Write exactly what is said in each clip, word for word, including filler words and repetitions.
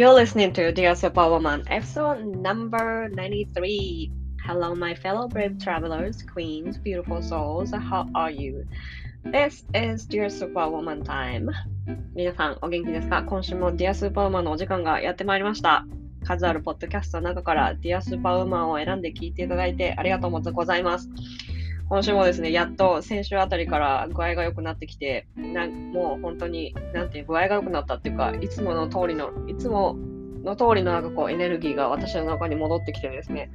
You're listening to Dear Superwoman, episode number ninety-three. Hello, my fellow brave travelers, queens, beautiful souls, how are you? This is Dear Superwoman time. 皆さんお元気ですか？今週も Dear Superwoman のお時間がやってまいりました。数あるポッドキャストの中から Dear Superwoman を選んで聞いていただいてありがとうございます。今週もですね、やっと先週あたりから具合が良くなってきて、なんもう本当になんていう具合が良くなったっていうか、いつもの通りのいつもの通りのなんかこうエネルギーが私の中に戻ってきてですね、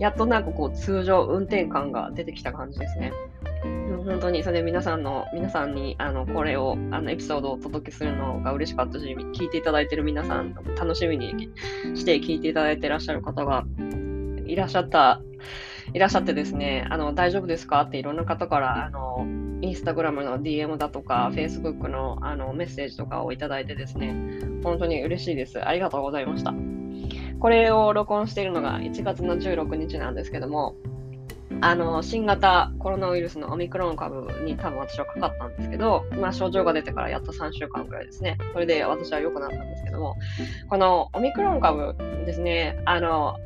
やっとなんかこう通常運転感が出てきた感じですね。本当にそれで皆さんの皆さんにあのこれをあのエピソードをお届けするのが嬉しかったし、聞いていただいてる皆さん楽しみにして聞いていただいていらっしゃる方がいらっしゃったいらっしゃってですね、あの大丈夫ですかっていろんな方からあのインスタグラムの ディーエム だとか Facebook の、 あのメッセージとかをいただいてですね、本当に嬉しいです。ありがとうございました。これを録音しているのがいちがつのじゅうろくにちなんですけども、あの新型コロナウイルスのオミクロン株に多分私はかかったんですけど、まあ、症状が出てからやっとさんしゅうかんくらいですね。それで私は良くなったんですけども、このオミクロン株ですね、あの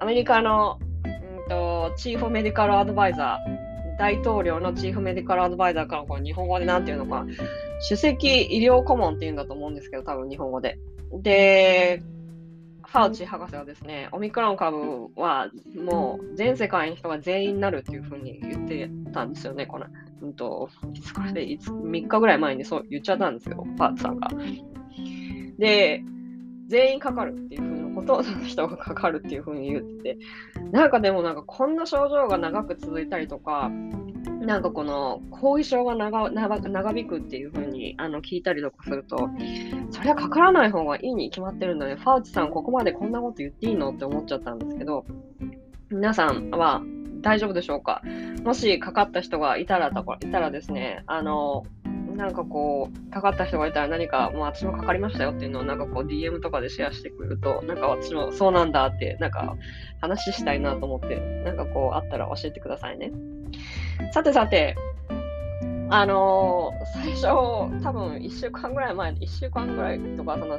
アメリカのうんとチーフメディカルアドバイザー、大統領のチーフメディカルアドバイザーからこう日本語でなんていうのか、首席医療顧問っていうんだと思うんですけど、多分日本語ででファウチ博士はですね、オミクロン株はもう全世界の人が全員になるっていうふうに言ってたんですよね。この、うんと、いつからで、いつ、みっかぐらい前にそう言っちゃったんですけど、ファウチさんが。で、全員かかるっていうふうに、ほとんどの人がかかるっていうふうに言ってて、なんかでもなんかこんな症状が長く続いたりとか、なんかこの後遺症が 長, 長, 長引くっていう風にあの聞いたりとかすると、それはかからない方がいいに決まってるので、ファウチさんここまでこんなこと言っていいのって思っちゃったんですけど、皆さんは大丈夫でしょうか？もしかかった人がいたらとかいたらですね、あのなんかこうかかった人がいたら何かもう私もかかりましたよっていうのをなんかこう ディーエム とかでシェアしてくると、なんか私もそうなんだってなんか話したいなと思って、なんかこうあったら教えてくださいね。さてさて、あのー、最初多分いっしゅうかんぐらい前いっしゅうかんぐらいとかその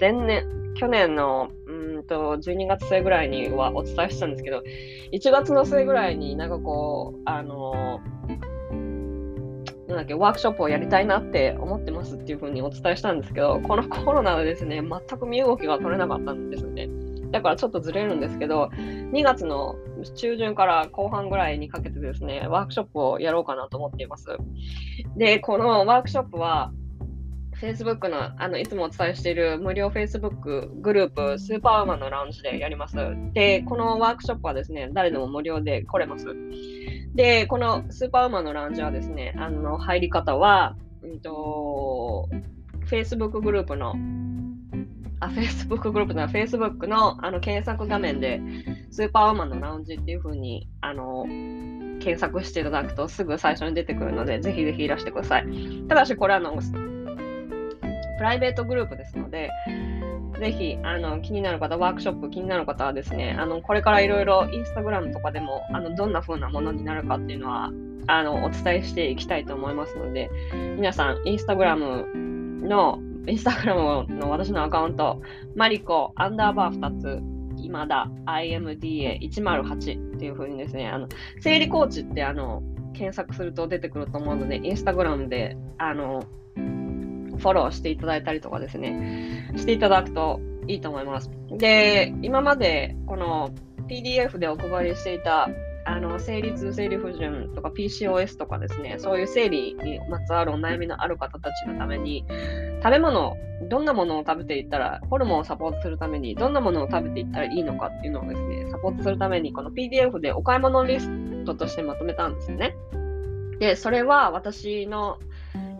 前年去年のうんとじゅうにがつ末ぐらいにはお伝えしたんですけど、いちがつの末ぐらいになんかこうあのーなんだっけワークショップをやりたいなって思ってますっていう風にお伝えしたんですけど、このコロナでですね全く身動きが取れなかったんですよね。だからちょっとずれるんですけど、にがつの中旬から後半ぐらいにかけてですねワークショップをやろうかなと思っています。で、このワークショップはFacebook の、 あのいつもお伝えしている無料 Facebook グループスーパーウーマンのラウンジでやります。で、このワークショップはですね誰でも無料で来れます。で、このスーパーウーマンのラウンジはですね、あの入り方は、うんと、Facebook グループのあ、Facebook グループの Facebook の、 あの検索画面でスーパーウーマンのラウンジっていう風にあの検索していただくとすぐ最初に出てくるので、ぜひぜひいらしてください。ただしこれあのプライベートグループですので、ぜひあの気になる方、ワークショップ気になる方はですね、あのこれからいろいろインスタグラムとかでもあのどんな風なものになるかっていうのはあのお伝えしていきたいと思いますので、皆さんインスタグラムのインスタグラムの私のアカウントマリコアンダーバーふたつ今だ アイエムディーエーいちまるはち っていう風にですね、あの生理コーチってあの検索すると出てくると思うので、インスタグラムであのフォローしていただいたりとかですねしていただくといいと思います。で、今までこの ピーディーエフ でお配りしていたあの生理痛、生理不順とか ピーシーオーエス とかですね、そういう生理にまつわるお悩みのある方たちのために、食べ物どんなものを食べていったらホルモンをサポートするためにどんなものを食べていったらいいのかっていうのをですねサポートするために、この ピーディーエフ でお買い物リストとしてまとめたんですよね。で、それは私の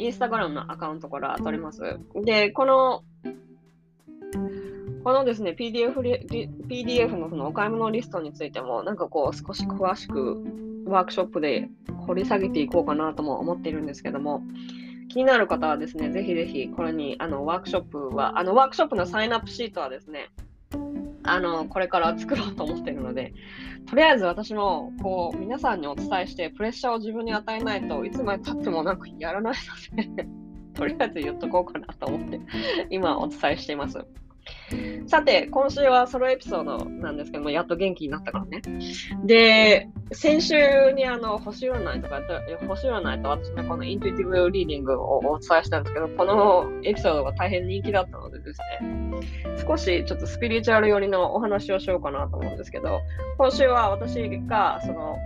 インスタグラムのアカウントから取れます。で、この、このですね、ピーディーエフ, リ ピーディーエフ の, そのお買い物リストについても、なんかこう、少し詳しくワークショップで掘り下げていこうかなとも思っているんですけども、気になる方はですね、ぜひぜひ、これに、あの、ワークショップは、あの、ワークショップのサインアップシートはですね、あのこれから作ろうと思っているので、とりあえず私もこう皆さんにお伝えしてプレッシャーを自分に与えないといつまで経ってもなんかやらないのでとりあえず言っとこうかなと思って今お伝えしています。さて、今週はソロエピソードなんですけども、やっと元気になったからね。で、先週にあの星占いとか星占いと私のこのインティティブリーディングをお伝えしたんですけど、このエピソードが大変人気だったのでですね、少しちょっとスピリチュアル寄りのお話をしようかなと思うんですけど、今週は私がその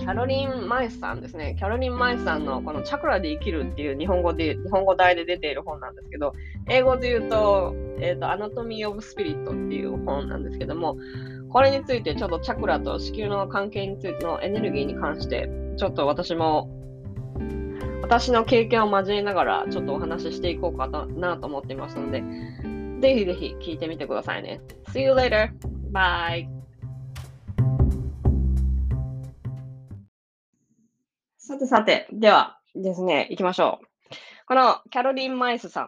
キャロリン・マイスさんですね。キャロリン・マイスさんのこのチャクラで生きるっていう日本語で、日本語題で出ている本なんですけど、英語で言うと、えっと、アナトミー・オブ・スピリットっていう本なんですけども、これについてちょっとチャクラと子宮の関係についてのエネルギーに関して、ちょっと私も、私の経験を交えながらちょっとお話ししていこうかなと思っていますので、ぜひぜひ聞いてみてくださいね。See you later! Bye!さてさて、ではですね、行きましょう。このキャロリン・マイスさ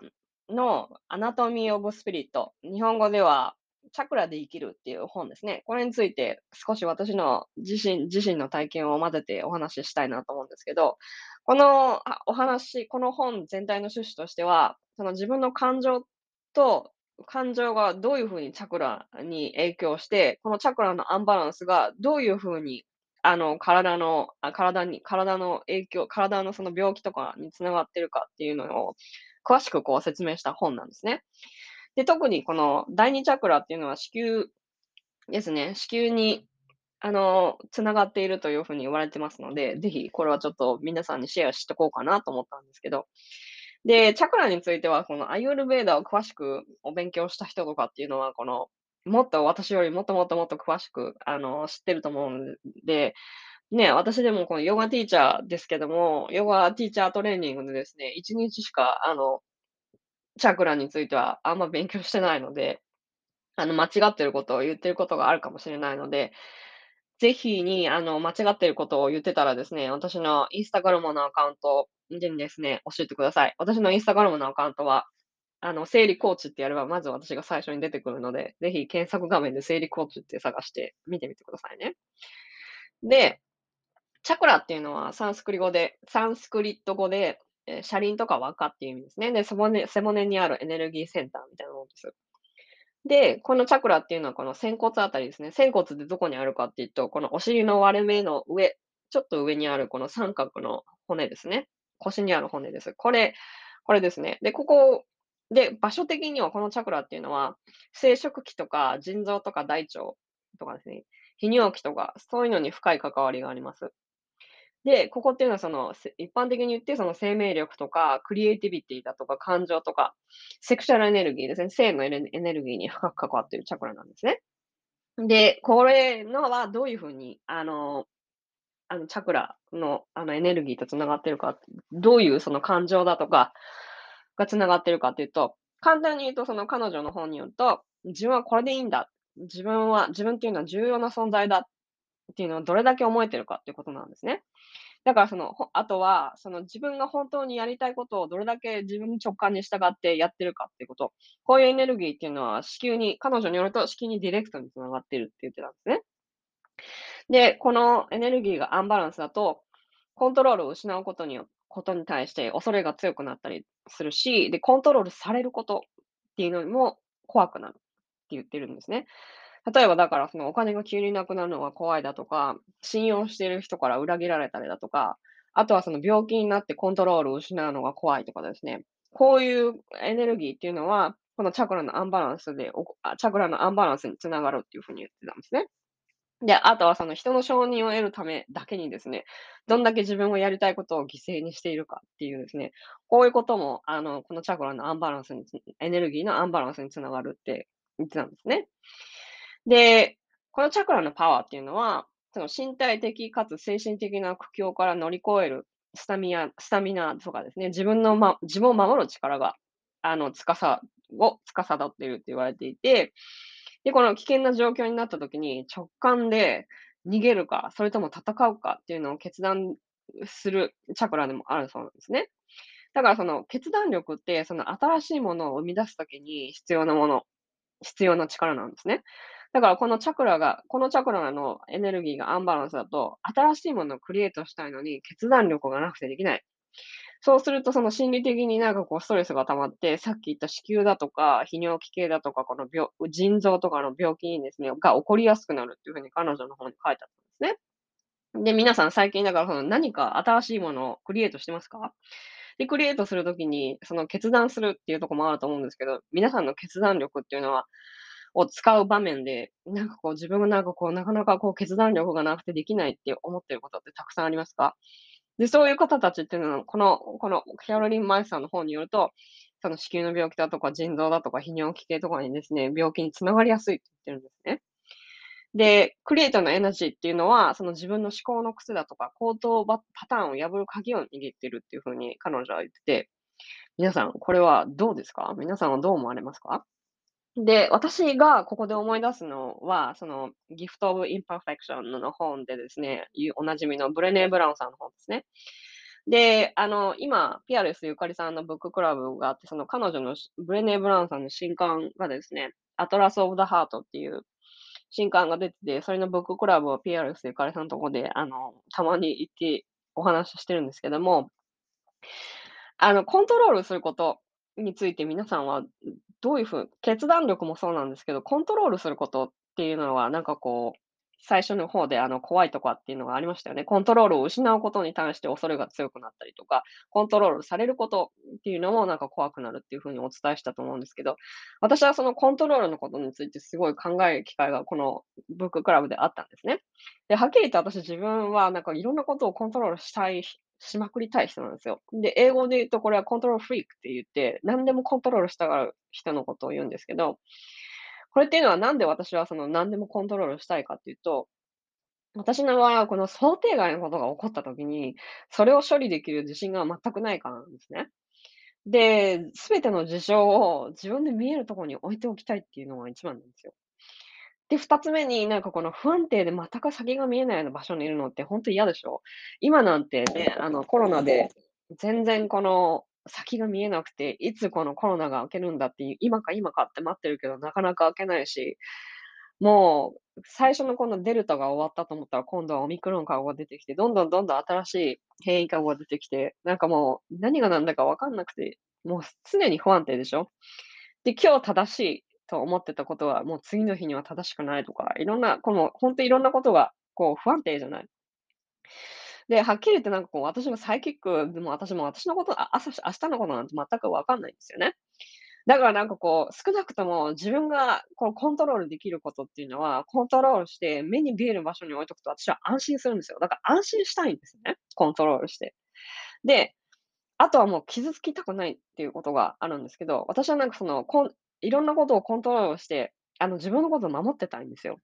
んのアナトミー・オブ・スピリット、日本語ではチャクラで生きるっていう本ですね。これについて少し私の自身、自身の体験を混ぜてお話ししたいなと思うんですけど、このお話、この本全体の趣旨としては、その自分の感情と感情がどういうふうにチャクラに影響して、このチャクラのアンバランスがどういうふうにあの体の体に体の影響、体のその病気とかにつながってるかっていうのを詳しくこう説明した本なんですね。で、特にこのだいにチャクラっていうのは子宮ですね。子宮にあのつながっているというふうに言われてますので、ぜひこれはちょっと皆さんにシェアしておこうかなと思ったんですけど。で、チャクラについてはこのアユールヴェーダを詳しくお勉強した人とかっていうのはこのもっと私よりもっともっともっと詳しくあの知ってると思うので、ね、私でもこのヨガティーチャーですけども、ヨガティーチャートレーニングでですね、いちにちしかあのチャクラについてはあんま勉強してないので、あの間違ってることを言ってることがあるかもしれないので、ぜひにあの間違ってることを言ってたらですね、私のインスタグラムのアカウントでですね、教えてください。私のインスタグラムのアカウントは、あの、生理コーチってやれば、まず私が最初に出てくるので、ぜひ検索画面で生理コーチって探して見てみてくださいね。で、チャクラっていうのはサンスクリ語で、サンスクリット語で、えー、車輪とか輪っかっていう意味ですね。で、背骨、背骨にあるエネルギーセンターみたいなものです。で、このチャクラっていうのはこの仙骨あたりですね。仙骨でどこにあるかっていうと、このお尻の割れ目の上、ちょっと上にあるこの三角の骨ですね。腰にある骨です。これ、これですね。で、ここ、で、場所的にはこのチャクラっていうのは、生殖器とか腎臓とか大腸とかですね、泌尿器とか、そういうのに深い関わりがあります。で、ここっていうのはその、一般的に言って、その生命力とか、クリエイティビティだとか、感情とか、セクシャルエネルギーですね、性のエネルギーに深く関わっているチャクラなんですね。で、これのはどういうふうに、あの、あのチャクラの、あのエネルギーとつながっているか、どういうその感情だとか、がつながってるかっていうと、簡単に言うと、その彼女の本によると、自分はこれでいいんだ。自分は、自分っていうのは重要な存在だっていうのをどれだけ思えてるかっていうことなんですね。だからその、あとは、その自分が本当にやりたいことをどれだけ自分の直感に従ってやってるかっていうこと。こういうエネルギーっていうのは子宮に、彼女によると子宮にディレクトにつながってるって言ってたんですね。で、このエネルギーがアンバランスだと、コントロールを失うことによって、ことに対して恐れが強くなったりするし、で、コントロールされることっていうのにも怖くなるって言ってるんですね。例えば、だから、そのお金が急になくなるのが怖いだとか、信用している人から裏切られたりだとか、あとはその病気になってコントロールを失うのが怖いとかですね。こういうエネルギーっていうのは、このチャクラのアンバランスで、チャクラのアンバランスにつながるっていうふうに言ってたんですね。で、あとはその人の承認を得るためだけにですね、どんだけ自分をやりたいことを犠牲にしているかっていうですね、こういうことも、あの、このチャクラのアンバランスに、エネルギーのアンバランスにつながるって言ってたんですね。で、このチャクラのパワーっていうのは、その身体的かつ精神的な苦境から乗り越えるスタミナ、スタミナとかですね、自分の、ま、自分を守る力が、あの、つかさを司っているって言われていて、で、この危険な状況になった時に直感で逃げるか、それとも戦うかっていうのを決断するチャクラでもあるそうなんですね。だからその決断力ってその新しいものを生み出すときに必要なもの、必要な力なんですね。だからこのチャクラが、このチャクラのエネルギーがアンバランスだと、新しいものをクリエイトしたいのに決断力がなくてできない。そうするとその心理的になんかこうストレスが溜まって、さっき言った子宮だとか泌尿器系だとか、この病腎臓とかの病気にですね、が起こりやすくなるっていうふうに彼女の方に書いてあったんですね。で、皆さん最近だからその何か新しいものをクリエイトしてますか？で、クリエイトするときにその決断するっていうところもあると思うんですけど、皆さんの決断力っていうのはを使う場面で、なんかこう自分がなんかこうなかなかこう決断力がなくてできないって思ってることってたくさんありますか？で、そういう方たちっていうのは、この、このキャロリン・マイスさんの方によると、その子宮の病気だとか腎臓だとか泌尿器系とかにですね、病気につながりやすいって言ってるんですね。で、クリエイトのエナジーっていうのは、その自分の思考の癖だとか、行動パターンを破る鍵を握ってるっていうふうに彼女は言ってて、皆さん、これはどうですか？皆さんはどう思われますか？で、私がここで思い出すのは、そのギフト・オブ・インパーフェクションの本でですね、おなじみのブレネー・ブラウンさんの本ですね。で、あの、今、ピアレスゆかりさんのブッククラブがあって、その彼女のブレネー・ブラウンさんの新刊がですね、アトラス・オブ・ザ・ハートっていう新刊が出てて、それのブッククラブをピアレスゆかりさんのところで、あの、たまに行ってお話ししてるんですけども、あの、コントロールすることについて皆さんは、どういうふう、決断力もそうなんですけど、コントロールすることっていうのは、なんかこう、最初の方であの怖いとかっていうのがありましたよね。コントロールを失うことに対して恐れが強くなったりとか、コントロールされることっていうのもなんか怖くなるっていうふうにお伝えしたと思うんですけど、私はそのコントロールのことについてすごい考える機会がこのブッククラブであったんですね。で、はっきり言って私自分はなんかいろんなことをコントロールしたい、しまくりたい人なんですよ。で、英語で言うとこれはコントロールフリークって言って、何でもコントロールしたがる人のことを言うんですけど、これっていうのはなんで私はその何でもコントロールしたいかっていうと、私の場合はこの想定外のことが起こったときに、それを処理できる自信が全くないからなんですね。で、すべての事象を自分で見えるところに置いておきたいっていうのが一番なんですよ。で、二つ目になんかこの不安定で全く先が見えないような場所にいるのって本当に嫌でしょ。今なんてね、あのコロナで全然この先が見えなくて、いつこのコロナが明けるんだっていう、今か今かって待ってるけど、なかなか明けないし、もう最初のこのデルタが終わったと思ったら、今度はオミクロン株が出てきて、どんどんどんどん新しい変異株が出てきて、なんかもう何が何だか分かんなくて、もう常に不安定でしょ。で、今日正しいと思ってたことは、もう次の日には正しくないとか、いろんな、この、本当にいろんなことが、こう、不安定じゃない。で、はっきり言ってなんかこう、私のサイキックでも私も私のこと、朝、明日のことなんて全くわかんないんですよね。だからなんかこう、少なくとも自分がこうコントロールできることっていうのは、コントロールして目に見える場所に置いとくと私は安心するんですよ。だから安心したいんですよね。コントロールして。で、あとはもう傷つきたくないっていうことがあるんですけど、私はなんかその、こんいろんなことをコントロールして、あの自分のことを守ってたいんですよ。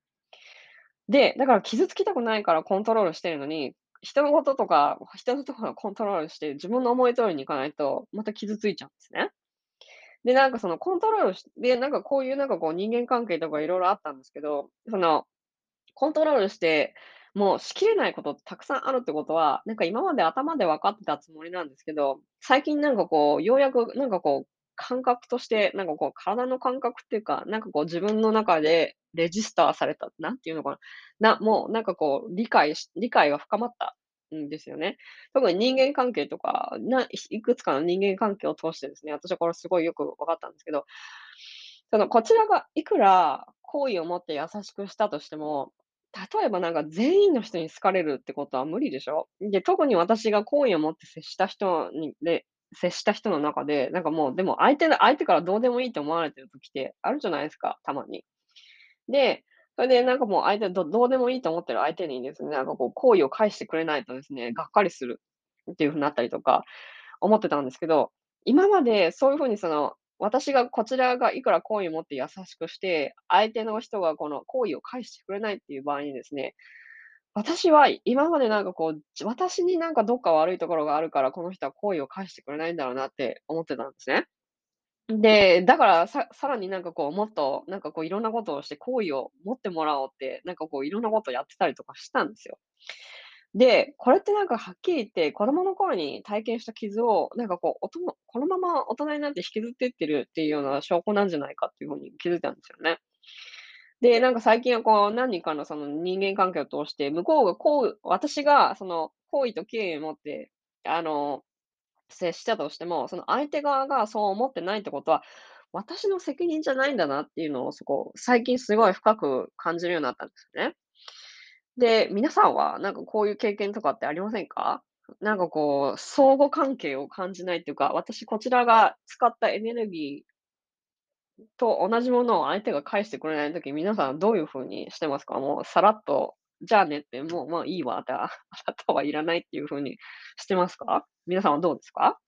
で、だから傷つきたくないからコントロールしてるのに、人のこととか、人のところをコントロールして、自分の思い通りにいかないと、また傷ついちゃうんですね。で、なんかそのコントロールして、なんかこういうなんかこう人間関係とかいろいろあったんですけど、その、コントロールして、もうしきれないことってたくさんあるってことは、なんか今まで頭で分かってたつもりなんですけど、最近なんかこう、ようやくなんかこう、感覚として、なんかこう、体の感覚っていうか、なんかこう、自分の中でレジスターされた、なんていうのかな、なもうなんかこう、理解し、理解が深まったんですよね。特に人間関係とか、ないくつかの人間関係を通してですね、私はこれすごいよく分かったんですけど、そのこちらがいくら好意を持って優しくしたとしても、例えばなんか全員の人に好かれるってことは無理でしょ。で、特に私が好意を持って接した人に、で、接した人の中で、なんかもう、でも相手の、相手からどうでもいいと思われてる時ってあるじゃないですか、たまに。で、それでなんかもう相手ど、どうでもいいと思ってる相手にですね、なんかこう、好意を返してくれないとですね、がっかりするっていう風になったりとか、思ってたんですけど、今までそういう風にその、私がこちらがいくら好意を持って優しくして、相手の人がこの好意を返してくれないっていう場合にですね、私は今までなんかこう、私になんかどっか悪いところがあるから、この人は好意を返してくれないんだろうなって思ってたんですね。で、だからさ、さらになんかこう、もっとなんかこう、いろんなことをして好意を持ってもらおうって、なんかこう、いろんなことをやってたりとかしたんですよ。で、これってなんかはっきり言って、子供の頃に体験した傷を、なんかこう、このまま大人になって引きずっていってるっていうような証拠なんじゃないかっていうふうに気づいたんですよね。で、なんか最近はこう、何人かのその人間関係を通して、向こうがこう、私がその好意と敬意を持って、あの、接したとしても、その相手側がそう思ってないってことは、私の責任じゃないんだなっていうのを、そこ、最近すごい深く感じるようになったんですよね。で、皆さんは、なんかこういう経験とかってありませんか？なんかこう、相互関係を感じないっていうか、私、こちらが使ったエネルギーと同じものを相手が返してくれないとき、皆さんどういうふうにしてますか？もう、さらっと、じゃあねって、もう、まあいいわ、あなたはいらないっていうふうにしてますか？皆さんはどうですか？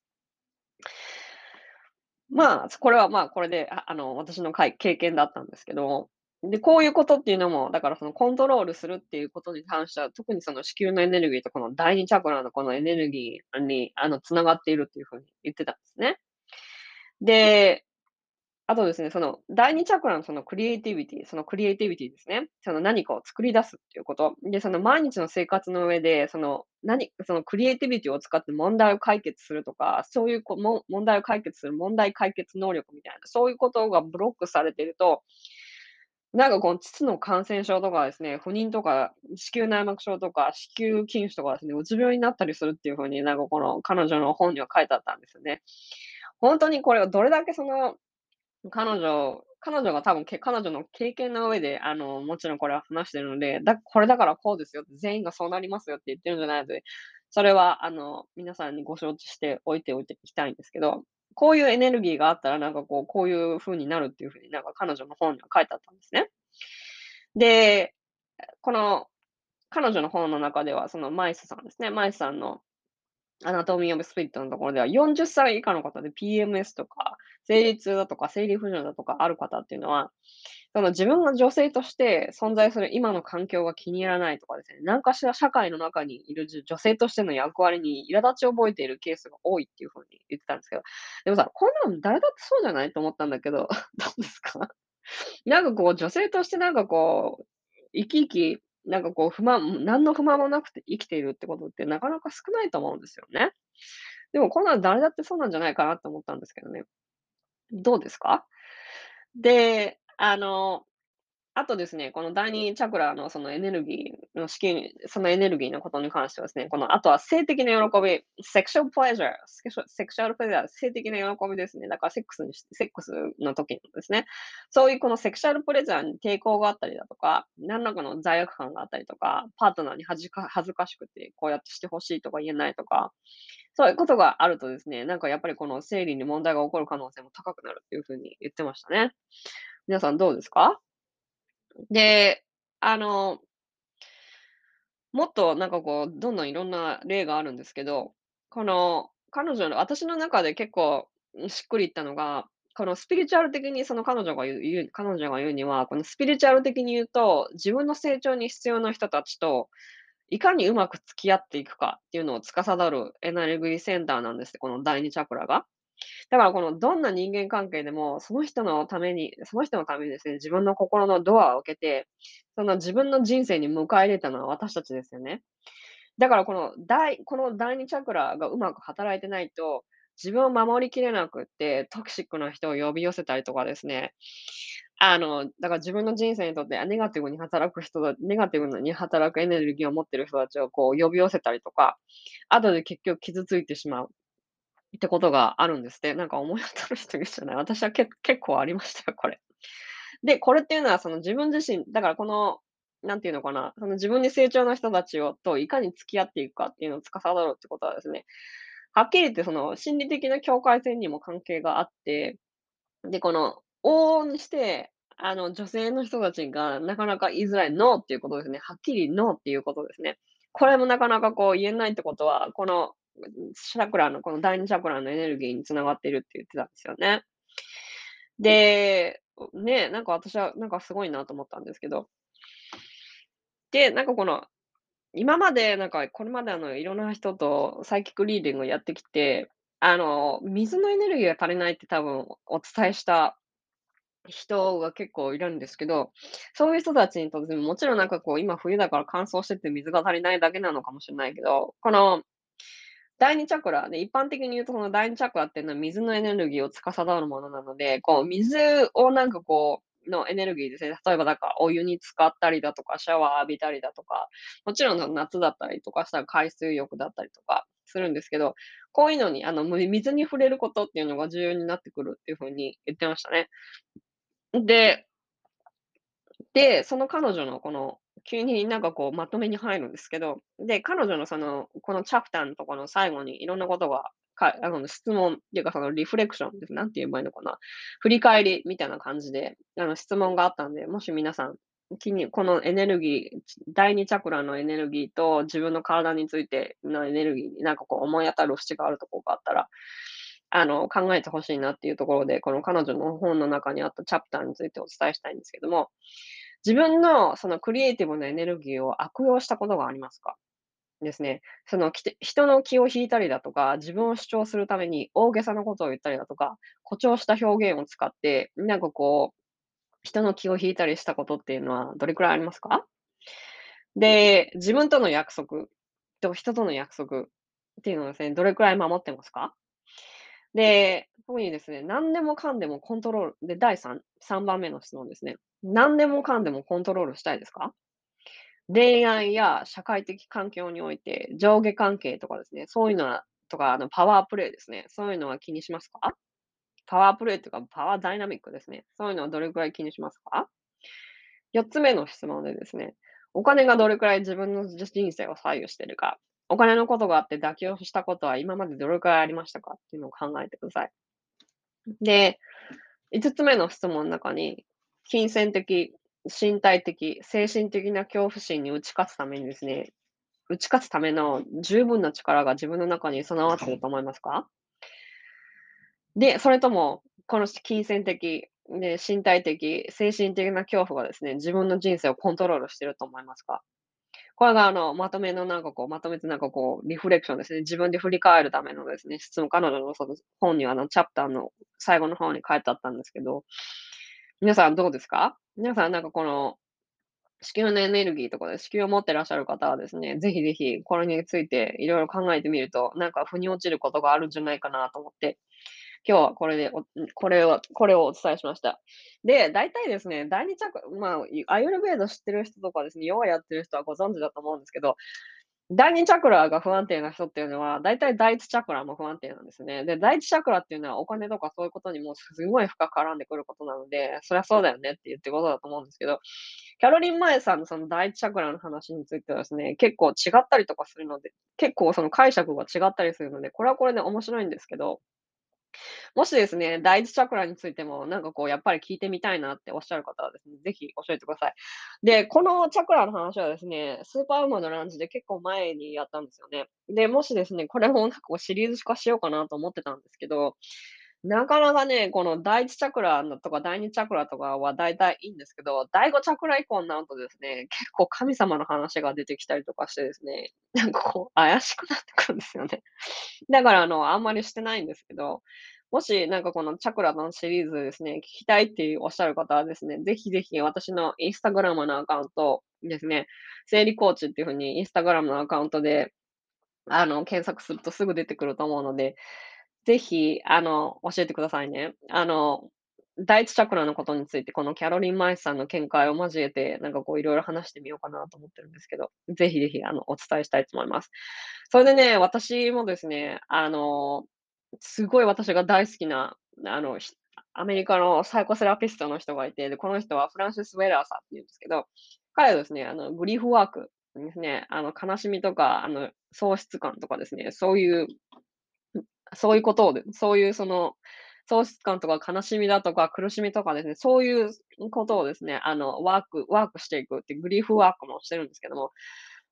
まあ、これはまあ、これで、ああの、私の回経験だったんですけど、で、こういうことっていうのも、だからそのコントロールするっていうことに関しては、特にその子宮のエネルギーとこの第二チャクラのこのエネルギーに、あの、つながっているっていうふうに言ってたんですね。で、あとですね、その第二チャクラのそのクリエイティビティ、そのクリエイティビティですね。その何かを作り出すっていうこと。で、その毎日の生活の上で、その何、そのクリエイティビティを使って問題を解決するとか、そういうこも問題を解決する問題解決能力みたいな、そういうことがブロックされていると、なんかこの膣の感染症とかですね、不妊とか、子宮内膜症とか、子宮筋腫とかですね、うつ病になったりするっていうふうになんかこの彼女の本には書いてあったんですよね。本当にこれをどれだけその、彼女、彼女が多分、彼女の経験の上で、あの、もちろんこれは話してるので、だこれだからこうですよ、全員がそうなりますよって言ってるんじゃないので、それは、あの、皆さんにご承知しておいておいていきたいんですけど、こういうエネルギーがあったら、なんかこう、こういう風になるっていう風になんか彼女の本には書いてあったんですね。で、この、彼女の本の中では、そのマイスさんですね、マイスさんの、アナトミー・オブ・スピリットのところでは、よんじゅっさい以下の方で ピーエムエス とか、生理痛だとか、生理不順だとかある方っていうのは、その自分が女性として存在する今の環境が気に入らないとかですね、何かしら社会の中にいる女性としての役割に苛立ちを覚えているケースが多いっていうふうに言ってたんですけど、でもさ、こんなん誰だってそうじゃないと思ったんだけど、どうですか？なんかこう、女性としてなんかこう、生き生き、なんかこう不満、何の不満もなくて生きているってことってなかなか少ないと思うんですよね。でもこんなの誰だってそうなんじゃないかなと思ったんですけどね。どうですか？で、あの、あとですね、この第二チャクラのそのエネルギーの資金、そのエネルギーのことに関してはですね、この、あとは性的な喜び、セクシャルプレジャー、セクシャルプレジャー、性的な喜びですね。だからセックスに、セックスの時のですね、そういうこのセクシャルプレジャーに抵抗があったりだとか、何らかの罪悪感があったりとか、パートナーに恥ずか、恥ずかしくて、こうやってしてほしいとか言えないとか、そういうことがあるとですね、なんかやっぱりこの生理に問題が起こる可能性も高くなるっていうふうに言ってましたね。皆さんどうですか？で、あの、もっとなんかこう、どんどんいろんな例があるんですけど、この、彼女の、私の中で結構しっくりいったのが、このスピリチュアル的に、その彼女が言う、彼女が言うには、このスピリチュアル的に言うと、自分の成長に必要な人たちと、いかにうまく付き合っていくかっていうのを司るエネルギーセンターなんですよ、この第二チャクラが。だからこのどんな人間関係でもその人のために、その人のためにですね、自分の心のドアを開けて、その自分の人生に迎え入れたのは私たちですよね。だからこの第、この第二チャクラがうまく働いてないと、自分を守りきれなくって、トクシックな人を呼び寄せたりとかですね。あの、だから自分の人生にとってネガティブに働く人だ、ネガティブに働くエネルギーを持っている人たちをこう呼び寄せたりとか、後で結局傷ついてしまう。ってことがあるんですって。なんか思い当たる人いるじゃない。私はけ結構ありましたよ、これ。で、これっていうのはその自分自身、だからこの、なんていうのかな、その自分に成長な人たちをといかに付き合っていくかっていうのを司るってことはですね、はっきり言ってその心理的な境界線にも関係があって、で、この、往々にして、あの、女性の人たちがなかなか言いづらいノーっていうことですね。はっきりノーっていうことですね。これもなかなかこう言えないってことは、この、チャクラの、この第二チャクラのエネルギーにつながっているって言ってたんですよね。で、ね、なんか私はなんかすごいなと思ったんですけど。で、なんかこの、今まで、なんかこれまであのいろんな人とサイキックリーディングをやってきて、あの、水のエネルギーが足りないって多分お伝えした人が結構いるんですけど、そういう人たちにとっても、もちろんなんかこう今冬だから乾燥してて水が足りないだけなのかもしれないけど、この、第二チャクラで、一般的に言うと、この第二チャクラっていうのは水のエネルギーを司るものなので、こう、水をなんかこう、のエネルギーですね。例えば、なんかお湯に浸かったりだとか、シャワー浴びたりだとか、もちろん夏だったりとかしたら海水浴だったりとか、するんですけど、こういうのにあの水に触れることっていうのが重要になってくるっていうふうに言ってましたね。で、で、その彼女のこの、急になんかこうまとめに入るんですけど、で、彼女のその、このチャプターのところの最後にいろんなことが、かあの質問っていうかそのリフレクションです。なんて言えばいいのかな。振り返りみたいな感じで、あの質問があったんで、もし皆さん、気にこのエネルギー、だいにチャクラのエネルギーと自分の体についてのエネルギーになんかこう思い当たる節があるところがあったら、あの、考えてほしいなっていうところで、この彼女の本の中にあったチャプターについてお伝えしたいんですけども、自分のそのクリエイティブなエネルギーを悪用したことがありますかですね。その人の気を引いたりだとか、自分を主張するために大げさなことを言ったりだとか、誇張した表現を使って、なんかこう、人の気を引いたりしたことっていうのはどれくらいありますか？で、自分との約束と人との約束っていうのをですね、どれくらい守ってますか？で、特にですね、何でもかんでもコントロール、で、だいさん、さんばんめの質問ですね。何でもかんでもコントロールしたいですか？恋愛や社会的環境において、上下関係とかですね、そういうのとか、あのパワープレイですね、そういうのは気にしますか？パワープレイとかパワーダイナミックですね。そういうのはどれくらい気にしますか？よっつめの質問でですね、お金がどれくらい自分の人生を左右しているか、お金のことがあって妥協したことは今までどれくらいありましたかっていうのを考えてください。で、いつつめの質問の中に、金銭的、身体的、精神的な恐怖心に打ち勝つためにですね、打ち勝つための十分な力が自分の中に備わっていると思いますか？で、それとも、この金銭的、で身体的、精神的な恐怖がですね、自分の人生をコントロールしていると思いますか？これがあの、まとめのなんかこう、まとめてなんかこう、リフレクションですね。自分で振り返るためのですね、質問、彼女のその本にはあの、チャプターの最後の方に書いてあったんですけど、皆さんどうですか？皆さんなんかこの、子宮のエネルギーとかで子宮を持ってらっしゃる方はですね、ぜひぜひこれについていろいろ考えてみると、なんか腑に落ちることがあるんじゃないかなと思って、今日はこれで、これを、これをお伝えしました。で、大体ですね、だいにチャクラ、まあ、アユルベーダ知ってる人とかですね、ヨガやってる人はご存知だと思うんですけど、だいにチャクラが不安定な人っていうのは、大体だいいちチャクラも不安定なんですね。で、だいいちチャクラっていうのはお金とかそういうことにもすごい深く絡んでくることなので、そりゃそうだよねって言ってことだと思うんですけど、キャロリン・マエさんのそのだいいちチャクラの話についてはですね、結構違ったりとかするので、結構その解釈が違ったりするので、これはこれで面白いんですけど、もしですね、第一チャクラについても、なんかこう、やっぱり聞いてみたいなっておっしゃる方はですね、ぜひ教えてください。で、このチャクラの話はですね、スーパーウーマンのランチで結構前にやったんですよね。で、もしですね、これもなんかこうシリーズ化しようかなと思ってたんですけど、なかなかね、この第一チャクラとか第二チャクラとかは大体いいんですけど、第五チャクラ以降になるとですね、結構神様の話が出てきたりとかしてですね、なんかこう怪しくなってくるんですよね。だからあの、あんまりしてないんですけど、もしなんかこのチャクラのシリーズですね、聞きたいっていうおっしゃる方はですね、ぜひぜひ私のインスタグラムのアカウントですね、生理コーチっていうふうにインスタグラムのアカウントであの検索するとすぐ出てくると思うので、ぜひ、あの、教えてくださいね。あの、第一チャクラのことについて、このキャロリン・マイスさんの見解を交えて、なんかこう、いろいろ話してみようかなと思ってるんですけど、ぜひぜひ、あの、お伝えしたいと思います。それでね、私もですね、あの、すごい私が大好きな、あの、アメリカのサイコセラピストの人がいて、で、この人はフランシス・ウェラーさんっていうんですけど、彼はですね、あの、グリーフワークですね、あの、悲しみとか、あの、喪失感とかですね、そういう、そういうことを、そういうその、喪失感とか悲しみだとか苦しみとかですね、そういうことをですね、あの、ワーク、ワークしていくって、グリーフワークもしてるんですけども、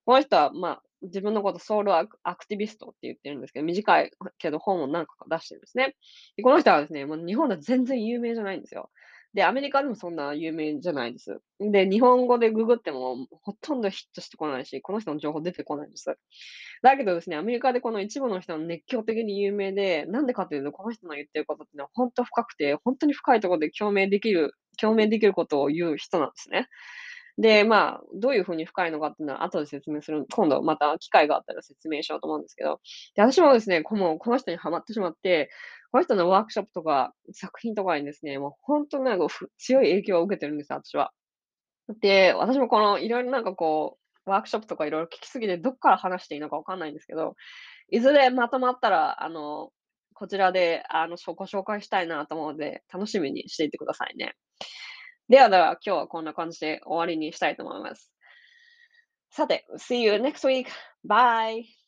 この人は、まあ、自分のことソウルアクティビストって言ってるんですけど、短いけど本を何個か出してるんですね。で、この人はですね、もう日本では全然有名じゃないんですよ。で、アメリカでもそんな有名じゃないです。で、日本語でググってもほとんどヒットしてこないし、この人の情報出てこないんです。だけどですね、アメリカでこの一部の人は熱狂的に有名で、なんでかというと、この人の言ってることってのは本当深くて、本当に深いところで共鳴できる、共鳴できることを言う人なんですね。で、まあ、どういうふうに深いのかっていうのは後で説明する、今度また機会があったら説明しようと思うんですけど、で、私もですね、この人にハマってしまって、この人のワークショップとか作品とかにですね、もう本当になんか強い影響を受けてるんです、私は。で、私もこのいろいろなんかこう、ワークショップとかいろいろ聞きすぎて、どっから話していいのかわかんないんですけど、いずれまとまったら、あの、こちらで、あの、ご紹介したいなと思うので、楽しみにしていてくださいね。ではでは、今日はこんな感じで終わりにしたいと思います。さて、See you next week. Bye!